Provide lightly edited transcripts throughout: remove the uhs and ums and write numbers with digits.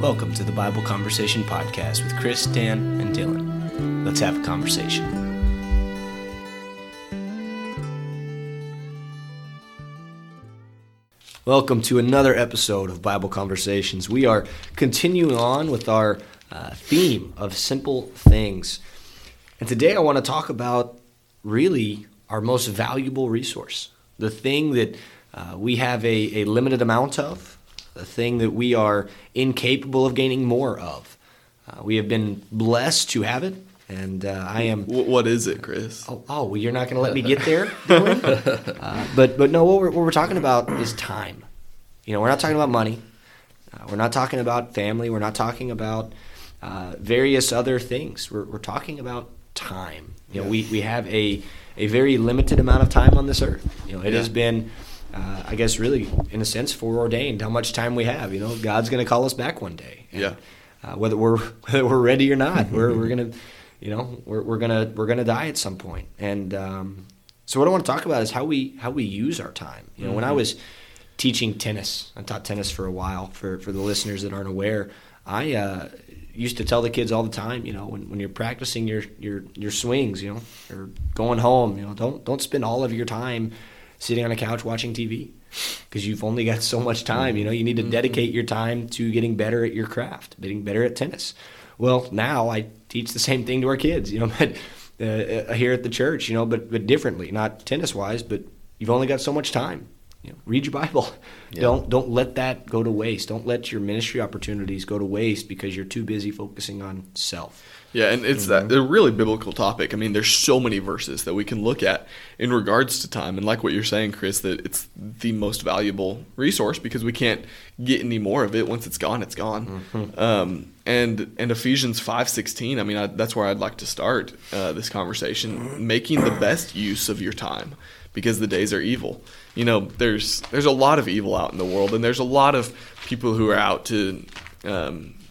Welcome to the Bible Conversation Podcast with Chris, Dan, and Dylan. Let's have a conversation. Welcome to another episode of Bible Conversations. We are continuing on with our theme of simple things. And today I want to talk about really our most valuable resource, the thing that we have a limited amount of, the thing that we are incapable of gaining more of. We have been blessed to have it, and I am... What is it, Chris? Well, you're not going to let me get there, Dylan? But no, what we're talking about is time. You know, we're not talking about money. We're not talking about family. We're not talking about various other things. We're talking about time. You know, we have a very limited amount of time on this earth. You know, it has been... I guess really, in a sense, foreordained how much time we have. You know, God's going to call us back one day. And, whether we're ready or not, we're going to, you know, we're going to die at some point. And so, what I want to talk about is how we use our time. You know, when I was teaching tennis, I taught tennis for a while. For the listeners that aren't aware, I used to tell the kids all the time, you know, when you're practicing your swings, you know, or going home, you know, don't spend all of your time sitting on a couch watching TV, because you've only got so much time. You know, you need to dedicate your time to getting better at your craft, getting better at tennis. Well, now I teach the same thing to our kids, you know, but here at the church, you know, but differently, not tennis wise, but you've only got so much time. You know, read your Bible. Yeah. Don't let that go to waste. Don't let your ministry opportunities go to waste because you're too busy focusing on self. Yeah, and it's a really biblical topic. I mean, there's so many verses that we can look at in regards to time. And like what you're saying, Chris, that it's the most valuable resource because we can't get any more of it. Once it's gone, it's gone. Mm-hmm. And Ephesians 5:16, I mean, that's where I'd like to start this conversation, making the best use of your time because the days are evil. You know, there's a lot of evil out in the world, and there's a lot of people who are out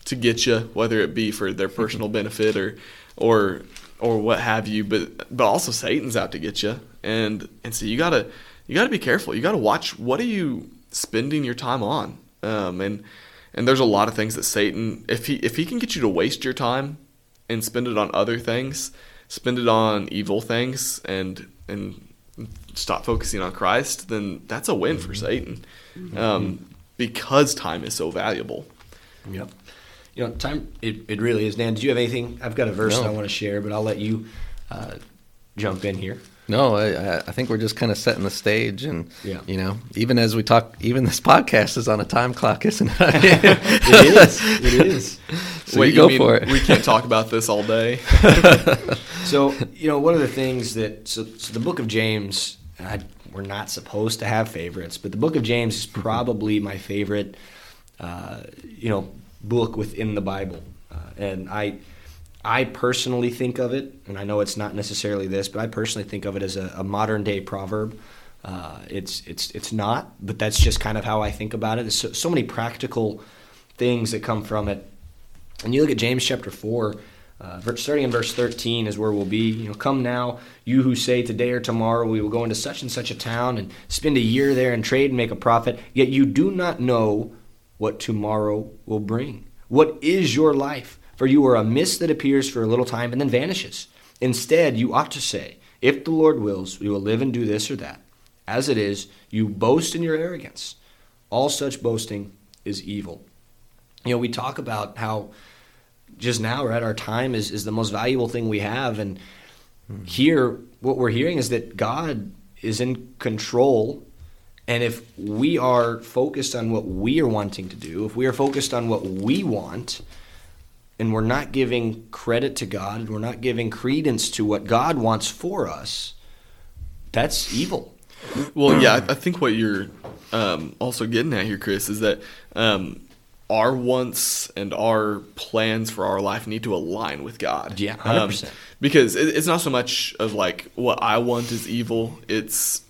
to get you, whether it be for their personal benefit or what have you, but also Satan's out to get you, and so you gotta be careful. You gotta watch what are you spending your time on, and there's a lot of things that Satan, if he can get you to waste your time and spend it on other things, spend it on evil things, and stop focusing on Christ, then that's a win for Satan, because time is so valuable. Yep. You know, time, it really is. Dan, do you have anything? I've got a verse that I want to share, but I'll let you jump in here. No, I think we're just kind of setting the stage. And, you know, even as we talk, even this podcast is on a time clock, isn't it? It is. So wait, you mean for it. We can't talk about this all day. So, you know, one of the things that, so the book of James, we're not supposed to have favorites, but the book of James is probably my favorite, you know, book within the Bible, and I personally think of it, and I know it's not necessarily this, but I personally think of it as a modern day proverb. It's not, but that's just kind of how I think about it. There's so many practical things that come from it. And you look at James chapter 4, starting in verse 13 is where we'll be. You know, come now, you who say today or tomorrow we will go into such and such a town and spend a year there and trade and make a profit, yet you do not know what tomorrow will bring. What is your life? For you are a mist that appears for a little time and then vanishes. Instead, you ought to say, if the Lord wills, we will live and do this or that. As it is, you boast in your arrogance. All such boasting is evil. You know, we talk about how just now, right, our time is the most valuable thing we have. And here, what we're hearing is that God is in control. And if we are focused on what we are wanting to do, if we are focused on what we want, and we're not giving credit to God, and we're not giving credence to what God wants for us, that's evil. Well, yeah, I think what you're also getting at here, Chris, is that our wants and our plans for our life need to align with God. Yeah, 100%. Because it's not so much of like what I want is evil, it's...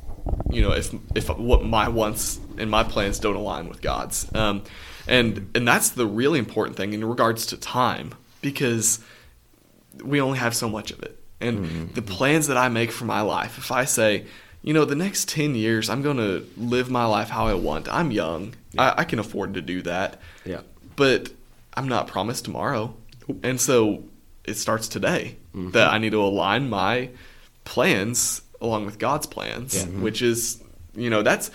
You know, if what my wants and my plans don't align with God's, and that's the really important thing in regards to time, because we only have so much of it. And the plans that I make for my life, if I say, you know, the next 10 years I'm going to live my life how I want. I'm young, I can afford to do that. Yeah. But I'm not promised tomorrow. And so it starts today, mm-hmm. that I need to align my plans along with God's plans, yeah. mm-hmm. which is, you know, that's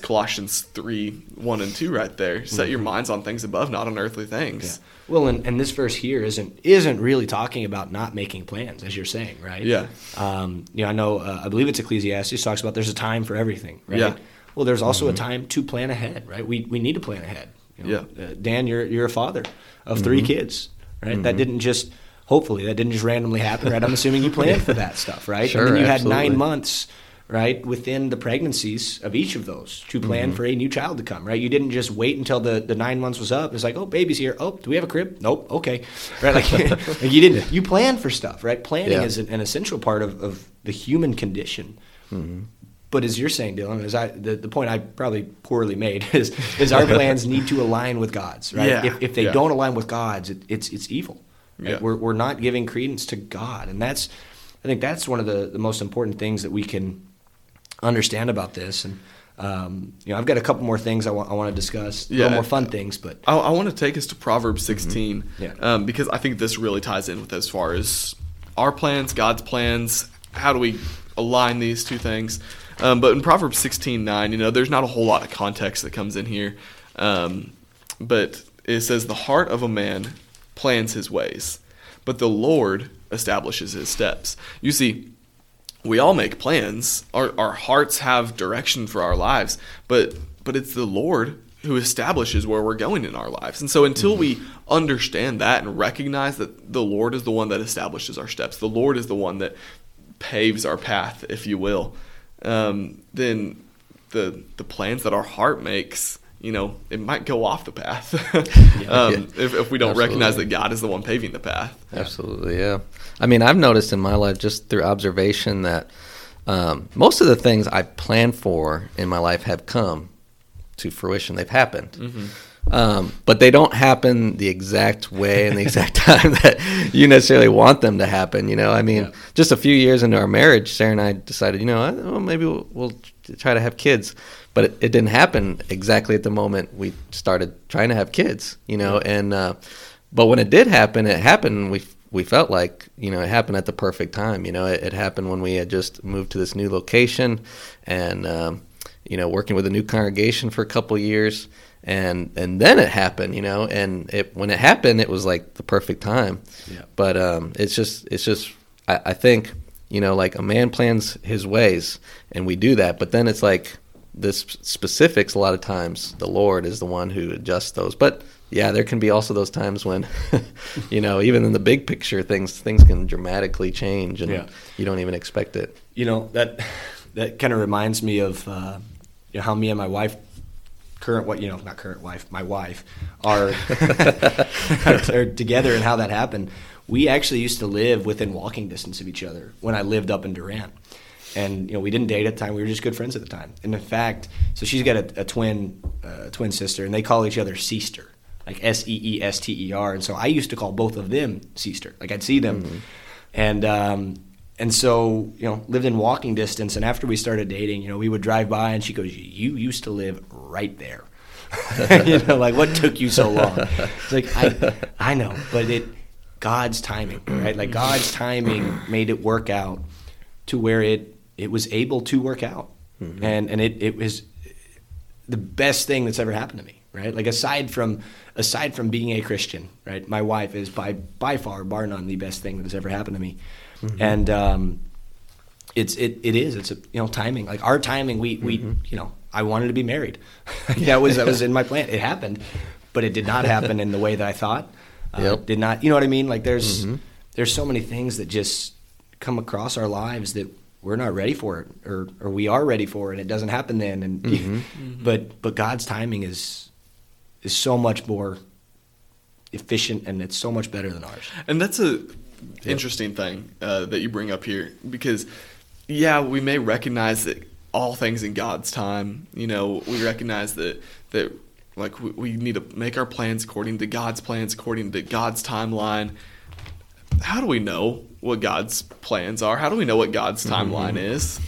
Colossians 3:1-2 right there. Set mm-hmm. your minds on things above, not on earthly things. Yeah. Well, and this verse here isn't really talking about not making plans, as you're saying, right? Yeah. You know, I know, I believe it's Ecclesiastes talks about there's a time for everything, right? Yeah. Well, there's also mm-hmm. a time to plan ahead, right? We need to plan ahead. You know, yeah. Dan, you're a father of 3 mm-hmm. kids, right? Mm-hmm. That didn't just randomly happen, right? I'm assuming you planned for that stuff, right? Sure, and then you absolutely. Had 9 months, right, within the pregnancies of each of those to plan mm-hmm. for a new child to come, right? You didn't just wait until the 9 months was up. It's like, oh, baby's here. Oh, do we have a crib? Nope. Okay. Right? Like, you plan for stuff, right? Planning yeah. is an essential part of the human condition. Mm-hmm. But as you're saying, Dylan, the point I probably poorly made is our plans need to align with God's, right? Yeah. If they yeah. don't align with God's, it's evil. Right? Yeah. We're not giving credence to God, and I think that's one of the most important things that we can understand about this. And you know, I've got a couple more things I want to discuss, yeah. a little more fun things, but I want to take us to Proverbs 16, mm-hmm. yeah. Because I think this really ties in with as far as our plans, God's plans. How do we align these two things? But in Proverbs 16:9, you know, there's not a whole lot of context that comes in here. But it says, the heart of a man plans his ways, but the Lord establishes his steps. You see, we all make plans. Our hearts have direction for our lives, but it's the Lord who establishes where we're going in our lives. And so until mm-hmm. we understand that and recognize that the Lord is the one that establishes our steps, the Lord is the one that paves our path, if you will, then the plans that our heart makes, you know, it might go off the path if we don't Absolutely. Recognize that God is the one paving the path. Absolutely, yeah. I mean, I've noticed in my life just through observation that most of the things I planned for in my life have come to fruition. They've happened. Mm-hmm. But they don't happen the exact way and the exact time that you necessarily want them to happen. You know, I mean, yeah. just a few years into our marriage, Sarah and I decided, you know, maybe we'll try to have kids. But it didn't happen exactly at the moment we started trying to have kids, you know. Yeah. And but when it did happen, it happened. We felt like, you know, it happened at the perfect time. You know, it happened when we had just moved to this new location and, you know, working with a new congregation for a couple years. And then it happened, you know, and when it happened, it was like the perfect time. Yeah. But it's just I think, you know, like a man plans his ways and we do that. But then it's like this specifics a lot of times the Lord is the one who adjusts those. But, yeah, there can be also those times when, you know, even in the big picture, things can dramatically change and yeah. you don't even expect it. You know, that kind of reminds me of you know, how me and my wife my wife are together and how that happened. We actually used to live within walking distance of each other when I lived up in Durant. And, you know, we didn't date at the time. We were just good friends at the time. And in fact, so she's got a twin sister, and they call each other Seester, like S-E-E-S-T-E-R. And so I used to call both of them Seester. Like I'd see them. Mm-hmm. And so, you know, lived in walking distance. And after we started dating, you know, we would drive by and she goes, you used to live right there. You know, like, what took you so long? It's like, I know, but God's timing, right? Like God's timing made it work out to where it was able to work out. Mm-hmm. And it was the best thing that's ever happened to me, right? Like aside from being a Christian, right? My wife is by far, bar none, the best thing that has ever happened to me. Mm-hmm. And it's a, you know, timing, like our timing, we mm-hmm. you know, I wanted to be married. that was in my plan. It happened, but it did not happen in the way that I thought. Yep. Did not, you know what I mean? Like there's so many things that just come across our lives that we're not ready for it, or we are ready for it and it doesn't happen then. And mm-hmm. but God's timing is so much more efficient and it's so much better than ours. And that's a interesting thing that you bring up here, because we may recognize that all things in God's time, you know, we recognize that like we need to make our plans according to God's plans, according to God's timeline. How do we know what God's plans are? How do we know what God's timeline mm-hmm. is?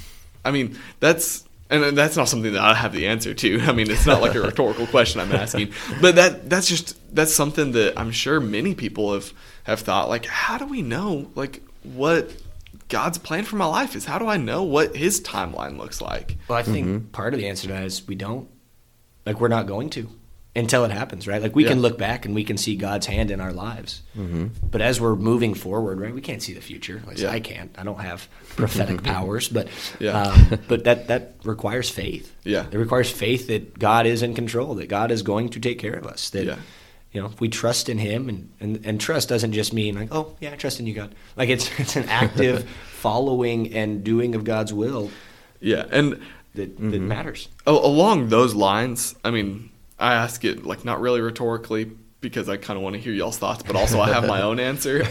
I mean, that's And that's not something that I have the answer to. I mean, it's not like a rhetorical question I'm asking. But that's something that I'm sure many people have thought, like, how do we know, like, what God's plan for my life is? How do I know what his timeline looks like? Well, I think part of the answer to that is we don't. Like, we're not going to until it happens, right? Like, we can look back and we can see God's hand in our lives. But as we're moving forward, right, we can't see the future. At least I can't. I don't have prophetic powers. But but that requires faith. Yeah. It requires faith that God is in control, that God is going to take care of us, that you know, if we trust in him, and trust doesn't just mean like, oh, yeah, I trust in you, God. Like, it's an active following and doing of God's will. Yeah, and that matters. Oh, along those lines, I mean, I ask it like not really rhetorically because I kind of want to hear y'all's thoughts, but also I have my own answer.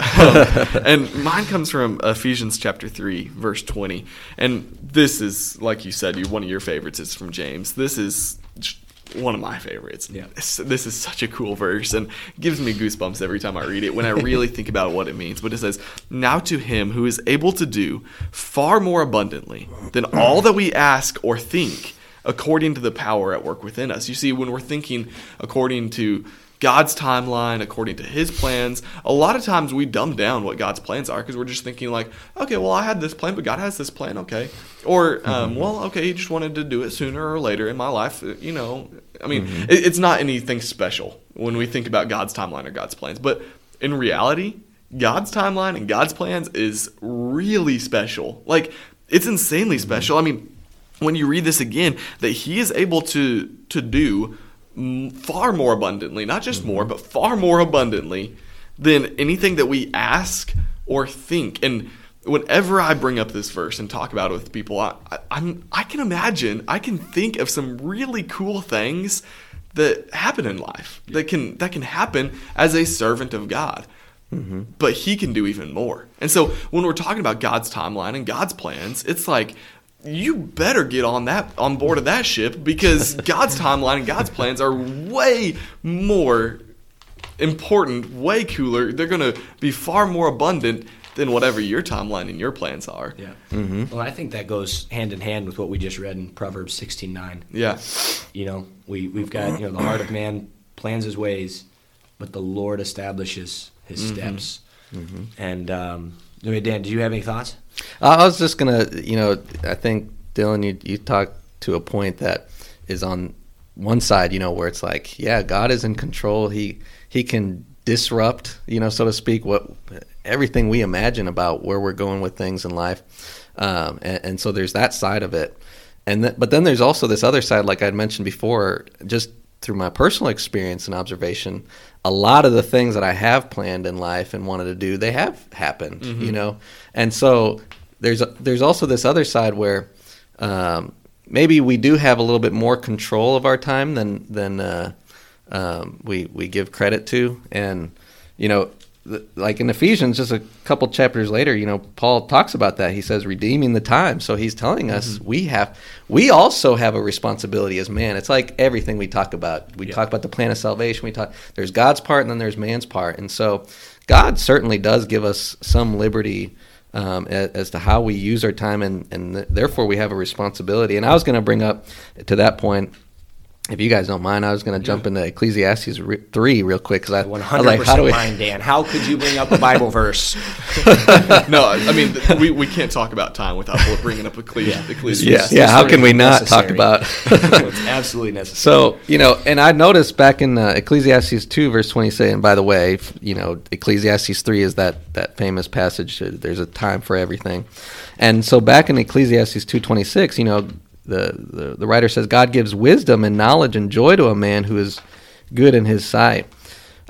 And mine comes from Ephesians chapter 3, verse 20. And this is, like you said, one of your favorites is from James. This is one of my favorites. Yeah. This is such a cool verse and gives me goosebumps every time I read it when I really think about what it means. But it says, "Now to him who is able to do far more abundantly than all that we ask or think, according to the power at work within us." You see, when we're thinking according to God's timeline, according to his plans, a lot of times we dumb down what God's plans are because we're just thinking like, okay, well, I had this plan, but God has this plan, okay. Or, well, okay, he just wanted to do it sooner or later in my life. You know, I mean, it's not anything special when we think about God's timeline or God's plans. But in reality, God's timeline and God's plans is really special. Like, it's insanely special. I mean, when you read this again, that he is able to do far more abundantly, not just more, but far more abundantly than anything that we ask or think. And whenever I bring up this verse and talk about it with people, I can imagine, I can think of some really cool things that happen in life that can happen as a servant of God. But he can do even more. And so when we're talking about God's timeline and God's plans, it's like, you better get on board of that ship, because God's timeline and God's plans are way more important, way cooler. They're going to be far more abundant than whatever your timeline and your plans are. Yeah. Well, I think that goes hand in hand with what we just read in Proverbs 16:9. Yeah. You know, we've got, the heart of man plans his ways, but the Lord establishes his steps. And Dan, do you have any thoughts? I was just going to, I think, Dylan, you talked to a point that is on one side, where it's like, yeah, God is in control. He can disrupt, so to speak, everything we imagine about where we're going with things in life. And so there's that side of it. But then there's also this other side, like I'd mentioned before, just through my personal experience and observation, a lot of the things that I have planned in life and wanted to do, they have happened, And so there's also this other side where maybe we do have a little bit more control of our time than we give credit to. And, like in Ephesians, just a couple chapters later, Paul talks about that. He says, redeeming the time. So he's telling us we also have a responsibility as man. It's like everything we talk about. We talk about the plan of salvation. There's God's part and then there's man's part. And so God certainly does give us some liberty as to how we use our time, and therefore we have a responsibility. And I was going to bring up to that point, if you guys don't mind, I was going to jump into Ecclesiastes 3 real quick, because I 100% like, how do we... mind, Dan. How could you bring up a Bible verse? No, I mean, we can't talk about time without bringing up Ecclesiastes. Yeah, how can we not talk about... It's absolutely necessary. So, and I noticed back in Ecclesiastes 2, verse 27, and by the way, Ecclesiastes 3 is that famous passage, there's a time for everything. And so back in Ecclesiastes 2:26, The writer says, God gives wisdom and knowledge and joy to a man who is good in his sight.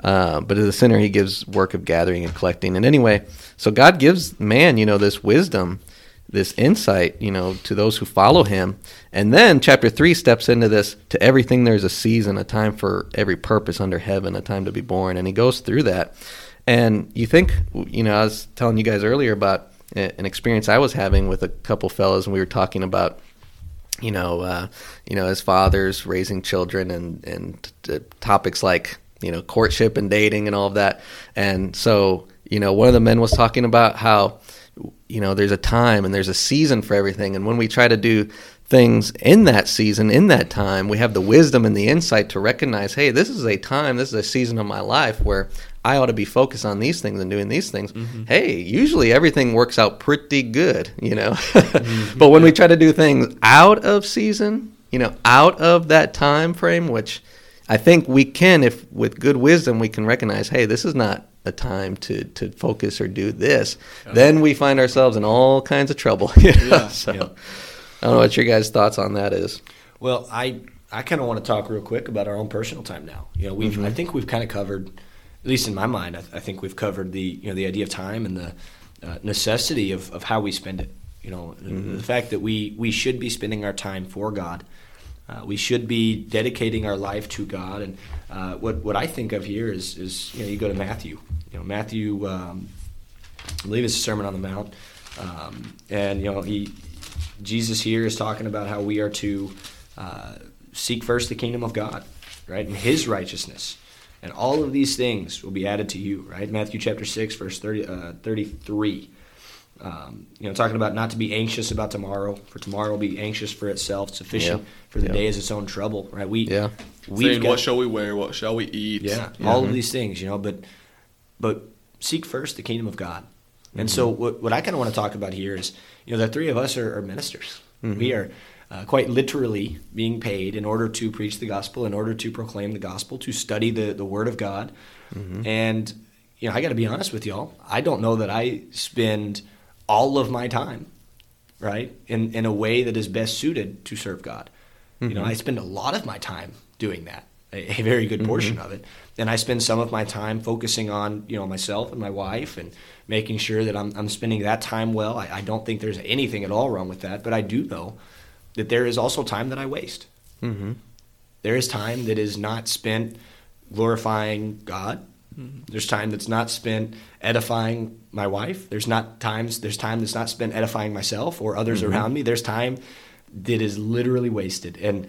But to the sinner, he gives work of gathering and collecting. And anyway, so God gives man, this wisdom, this insight, to those who follow him. And then chapter 3 steps into this, to everything there's a season, a time for every purpose under heaven, a time to be born. And he goes through that. And you think, I was telling you guys earlier about an experience I was having with a couple fellows, and we were talking about, as fathers raising children and topics like, courtship and dating and all of that. And so, one of the men was talking about how, there's a time and there's a season for everything. And when we try to do things in that season, in that time, we have the wisdom and the insight to recognize, hey, this is a time, this is a season of my life where I ought to be focused on these things and doing these things. Mm-hmm. Hey, usually everything works out pretty good, you know. Mm-hmm. But when we try to do things out of season, you know, out of that time frame, which I think we can, if with good wisdom, we can recognize, hey, this is not a time to focus or do this. Yeah. Then we find ourselves in all kinds of trouble. You know? Yeah, so. Yeah. I don't know what your guys' thoughts on that is. Well, I kind of want to talk real quick about our own personal time now. You know, we've mm-hmm. I think we've kind of covered, at least in my mind, I think we've covered the the idea of time and the necessity of how we spend it. You know, mm-hmm. the fact that we should be spending our time for God. We should be dedicating our life to God. And what I think of here is you go to Matthew. You know, Matthew, I believe it's a Sermon on the Mount, and Jesus here is talking about how we are to seek first the kingdom of God, right, and his righteousness. And all of these things will be added to you, right? Matthew chapter 6, verse 33. Talking about not to be anxious about tomorrow, for tomorrow will be anxious for itself, sufficient for the day is its own trouble, right? What shall we wear? What shall we eat? Yeah, mm-hmm. all of these things, but seek first the kingdom of God. And so what I kind of want to talk about here is, the three of us are ministers. Mm-hmm. We are quite literally being paid in order to preach the gospel, in order to proclaim the gospel, to study the Word of God. Mm-hmm. And, I got to be honest with y'all. I don't know that I spend all of my time, right, in a way that is best suited to serve God. Mm-hmm. I spend a lot of my time doing that, a very good portion mm-hmm. of it. And I spend some of my time focusing on, myself and my wife and making sure that I'm spending that time well. I don't think there's anything at all wrong with that, but I do know that there is also time that I waste. Mm-hmm. There is time that is not spent glorifying God. Mm-hmm. There's time that's not spent edifying my wife. There's time that's not spent edifying myself or others mm-hmm. around me. There's time that is literally wasted. And,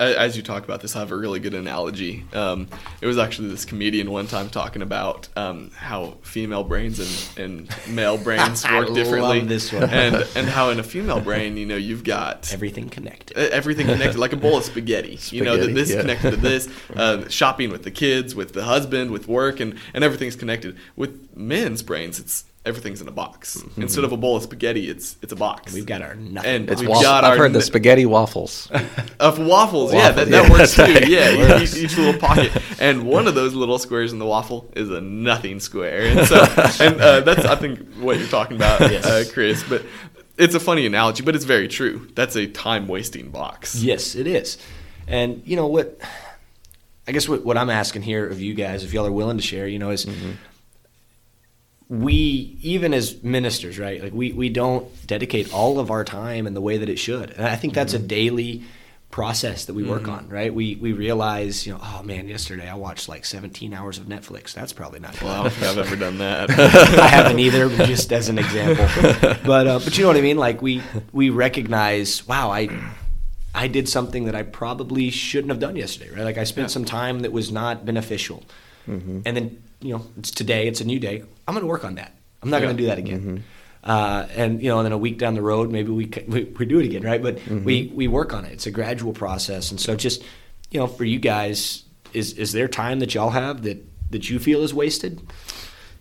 as you talk about this, I have a really good analogy. It was actually this comedian one time talking about how female brains and male brains work differently. I love this one. And how in a female brain, you've got... Everything connected, like a bowl of spaghetti. This is connected to this. Shopping with the kids, with the husband, with work, and everything's connected. With men's brains, it's... Everything's in a box. Mm-hmm. Instead of a bowl of spaghetti, it's a box. We've got our nothing. And it's waffles. I've heard the spaghetti waffles. Of waffles, yeah, that works too. Right. Yeah, each little pocket. And one of those little squares in the waffle is a nothing square. And so, that's, I think, what you're talking about, Chris. But it's a funny analogy, but it's very true. That's a time-wasting box. Yes, it is. And what I'm asking here of you guys, if y'all are willing to share, is... Mm-hmm. We, even as ministers, right, like we don't dedicate all of our time in the way that it should. And I think that's mm-hmm. a daily process that we work mm-hmm. on, right? We realize, oh man, yesterday I watched like 17 hours of Netflix. That's probably not good. Well, I don't think I've ever done that. I haven't either, but just as an example. But you know what I mean? Like we recognize, wow, I did something that I probably shouldn't have done yesterday, right? Like I spent some time that was not beneficial. Mm-hmm. And then, it's today, it's a new day. I'm going to work on that. I'm not going to do that again. Mm-hmm. And then a week down the road, maybe we do it again, right? But mm-hmm. we work on it. It's a gradual process. And so just, for you guys, is there time that y'all have that you feel is wasted?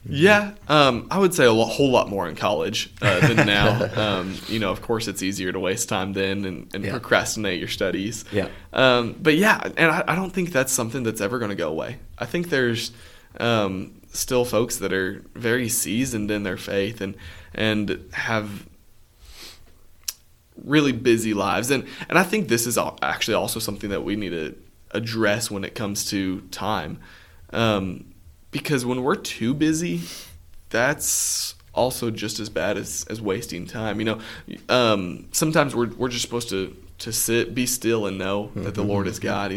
Yeah, I would say whole lot more in college than now. Of course, it's easier to waste time then and procrastinate your studies. Yeah. But I don't think that's something that's ever going to go away. I think there's still folks that are very seasoned in their faith and have really busy lives. And I think this is actually also something that we need to address when it comes to time. Because when we're too busy, that's also just as bad as wasting time. Sometimes we're just supposed to sit, be still, and know that the Lord is God.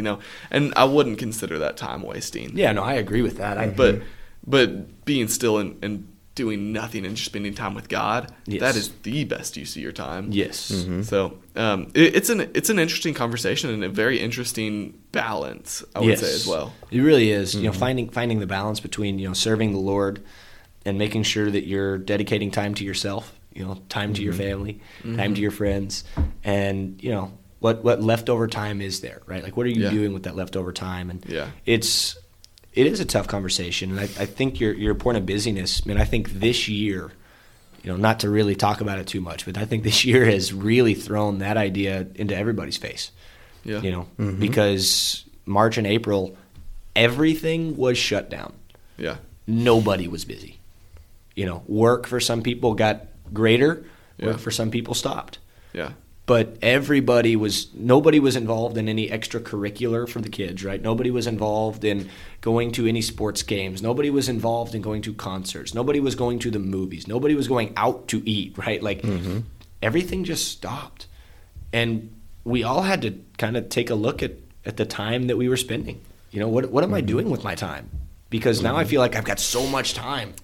And I wouldn't consider that time wasting. Yeah, no, I agree with that. But being still and doing nothing and just spending time with God, that is the best use of your time. Yes. Mm-hmm. So it's an interesting conversation and a very interesting balance, I would say, as well. It really is. Mm-hmm. Finding the balance between serving the Lord and making sure that you're dedicating time to yourself. you know, time to your family, time to your friends, and, you know, what leftover time is there, right? Like, what are you doing with that leftover time? And it is a tough conversation. And I think your point of busyness, I mean, I think this year, you know, not to really talk about it too much, but I think this year has really thrown that idea into everybody's face, you know, because March and April, everything was shut down. Nobody was busy. You know, work for some people got greater, work for some people stopped. But nobody was involved in any extracurricular for the kids, right? Nobody was involved in going to any sports games. Nobody was involved in going to concerts. Nobody was going to the movies. Nobody was going out to eat, right? Like, everything just stopped. And we all had to kind of take a look at the time that we were spending. You know, what am I doing with my time? Because now I feel like I've got so much time.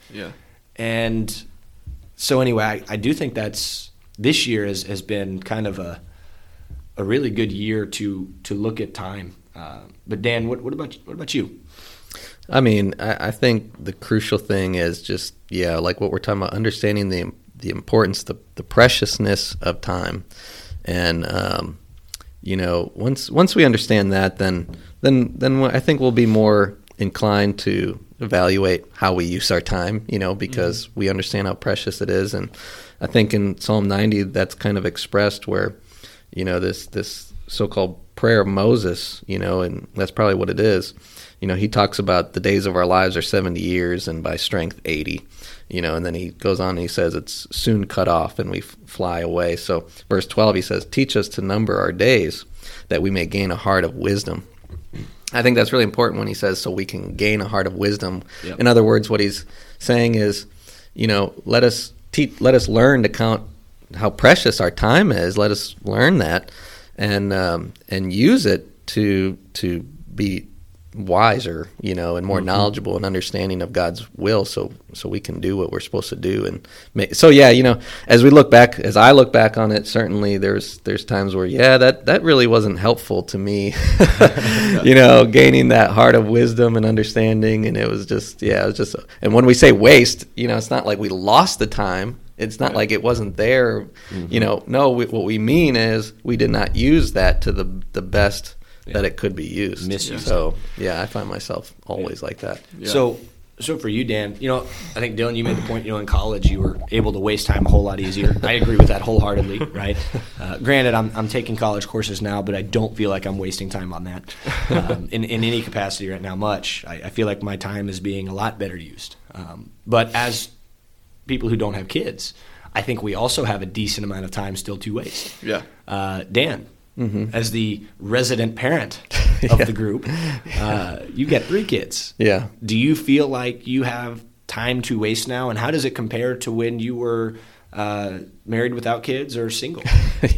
And so anyway, I do think that's... This year has been kind of a really good year to look at time. But Dan, what about you? I mean, I think the crucial thing is just like what we're talking about, understanding the importance, the preciousness of time, and you know, once we understand that, then I think we'll be more inclined to evaluate how we use our time, you know, because we understand how precious it is. And I think in Psalm 90, that's kind of expressed where, you know, this so-called prayer of Moses, you know, and that's probably what it is. You know, he talks about the days of our lives are 70 years and by strength 80, you know, and then he goes on and he says it's soon cut off and we fly away. So verse 12, he says, teach us to number our days that we may gain a heart of wisdom. I think that's really important when he says, so we can gain a heart of wisdom. Yep. In other words, what he's saying is, you know, let us learn to count how precious our time is. Let us learn that and use it to be wiser, you know, and more knowledgeable and understanding of God's will, so we can do what we're supposed to do. And you know, as we look back, as I look back on it, certainly there's times where that really wasn't helpful to me, you know, gaining that heart of wisdom and understanding. And it was just and when we say waste, you know, it's not like we lost the time. It's not like it wasn't there. You know, no, what we mean is we did not use that to the best that it could be used. Misused. So, I find myself always like that. Yeah. So for you, Dan, you know, I think, Dylan, you made the point, you know, in college you were able to waste time a whole lot easier. I agree with that wholeheartedly, right? Granted, I'm taking college courses now, but I don't feel like I'm wasting time on that in any capacity right now much. I feel like my time is being a lot better used. But as people who don't have kids, I think we also have a decent amount of time still to waste. Yeah. Dan, as the resident parent of the group, you get 3 kids. Yeah. Do you feel like you have time to waste now? And how does it compare to when you were married without kids or single?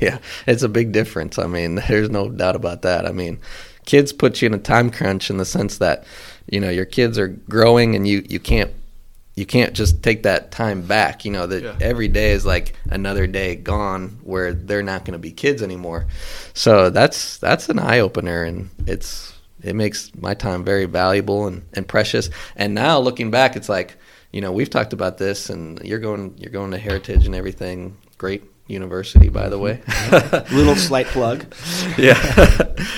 Yeah, it's a big difference. I mean, there's no doubt about that. I mean, kids put you in a time crunch in the sense that, you know, your kids are growing and you can't just take that time back, you know, that every day is like another day gone where they're not going to be kids anymore. So that's an eye opener, and it makes my time very valuable and precious. And now looking back, it's like, you know, we've talked about this, and you're going to Heritage and everything. Great university, by the way. Little slight plug. Yeah.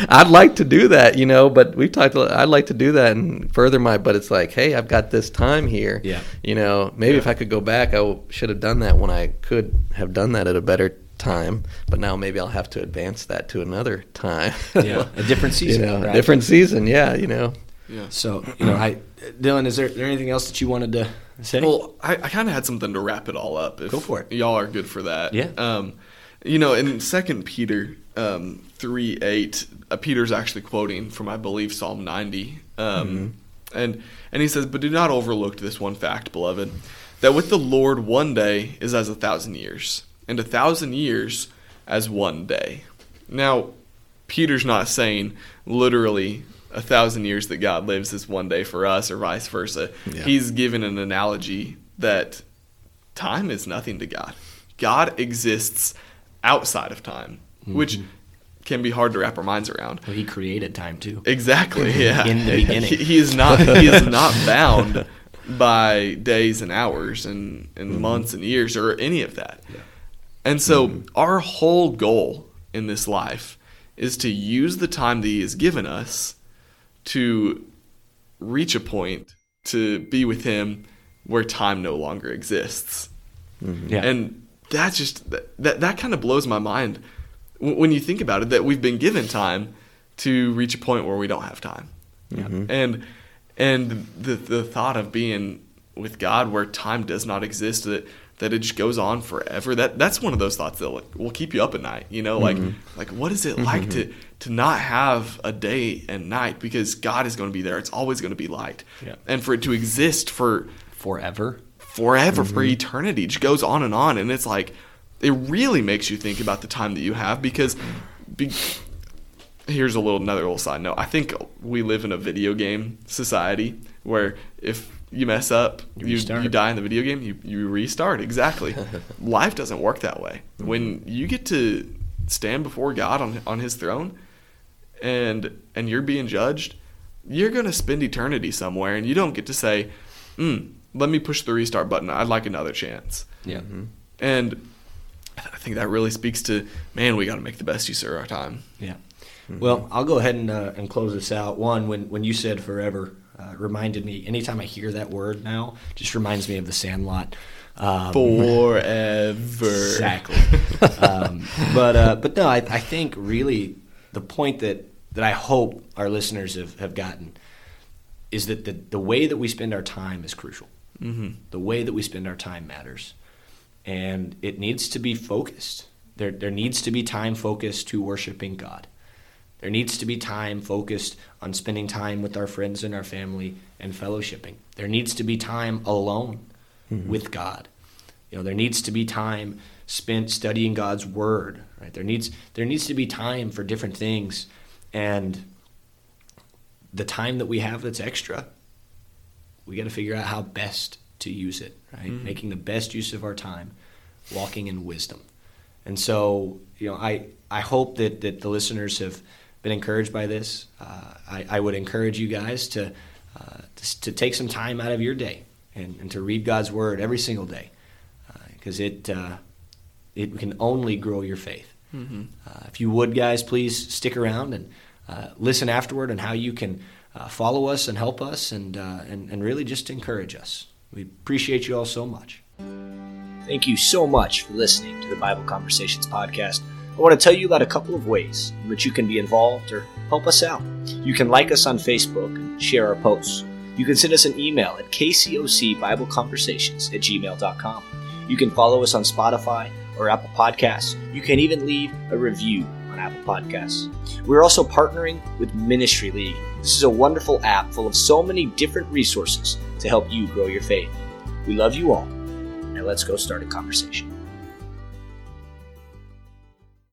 I'd like to do that, you know, but we've talked a lot. I'd like to do that and further but it's like, hey, I've got this time here. Yeah. You know, maybe if I could go back, I should have done that when I could have done that at a better time, but now maybe I'll have to advance that to another time. Yeah. A different season. You know, right? Different season. Yeah. You know. Yeah. So, you know, Dylan, is there anything else that you wanted to say? Well, I kind of had something to wrap it all up. Go for it. Y'all are good for that. Yeah. You know, in 2 Peter 3:8, Peter's actually quoting from, I believe, Psalm 90. And he says, but do not overlook this one fact, beloved, that with the Lord one day is as 1,000 years, and 1,000 years as one day. Now, Peter's not saying literally 1,000 years that God lives is one day for us, or vice versa. Yeah. He's given an analogy that time is nothing to God. God exists outside of time, which can be hard to wrap our minds around. Well, he created time too. Exactly. Yeah. In the beginning, he is not bound by days and hours and mm-hmm. months and years or any of that. Yeah. And so mm-hmm. our whole goal in this life is to use the time that He has given us to reach a point to be with Him where time no longer exists. Mm-hmm. Yeah. And that's just, that kind of blows my mind when you think about it, that we've been given time to reach a point where we don't have time. Mm-hmm. And the thought of being with God where time does not exist, that it just goes on forever. That's one of those thoughts that will keep you up at night. You know, mm-hmm. like what is it like mm-hmm. to not have a day and night, because God is going to be there. It's always going to be light, yeah. and for it to exist for forever mm-hmm. for eternity, it just goes on, and it's like it really makes you think about the time that you have. Because here's another little side note. I think we live in a video game society where if you mess up, you die in the video game, you restart. Exactly. Life doesn't work that way. When you get to stand before God on His throne and you're being judged, you're going to spend eternity somewhere, and you don't get to say, let me push the restart button. I'd like another chance. Yeah. Mm-hmm. And I think that really speaks to, man, we got to make the best use of our time. Yeah. Mm-hmm. Well, I'll go ahead and close this out. One, when you said forever, reminded me, anytime I hear that word now, just reminds me of The Sandlot. Forever. Exactly. But no, I think really the point that I hope our listeners have gotten is that the way that we spend our time is crucial. Mm-hmm. The way that we spend our time matters. And it needs to be focused. There needs to be time focused to worshiping God. There needs to be time focused on spending time with our friends and our family and fellowshipping. There needs to be time alone mm-hmm. with God. You know, there needs to be time spent studying God's word, right? There needs to be time for different things, and the time that we have that's extra, we got to figure out how best to use it, right? Mm-hmm. Making the best use of our time, walking in wisdom. And so, you know, I hope that the listeners have been encouraged by this. I would encourage you guys to take some time out of your day and to read God's word every single day, because it can only grow your faith. Mm-hmm. If you would, guys, please stick around and listen afterward on how you can follow us and help us and really just encourage us. We appreciate you all so much. Thank you so much for listening to the Bible Conversations podcast. I want to tell you about a couple of ways in which you can be involved or help us out. You can like us on Facebook and share our posts. You can send us an email at kcocbibleconversations@gmail.com. You can follow us on Spotify or Apple Podcasts. You can even leave a review on Apple Podcasts. We're also partnering with Ministry League. This is a wonderful app full of so many different resources to help you grow your faith. We love you all. Now let's go start a conversation.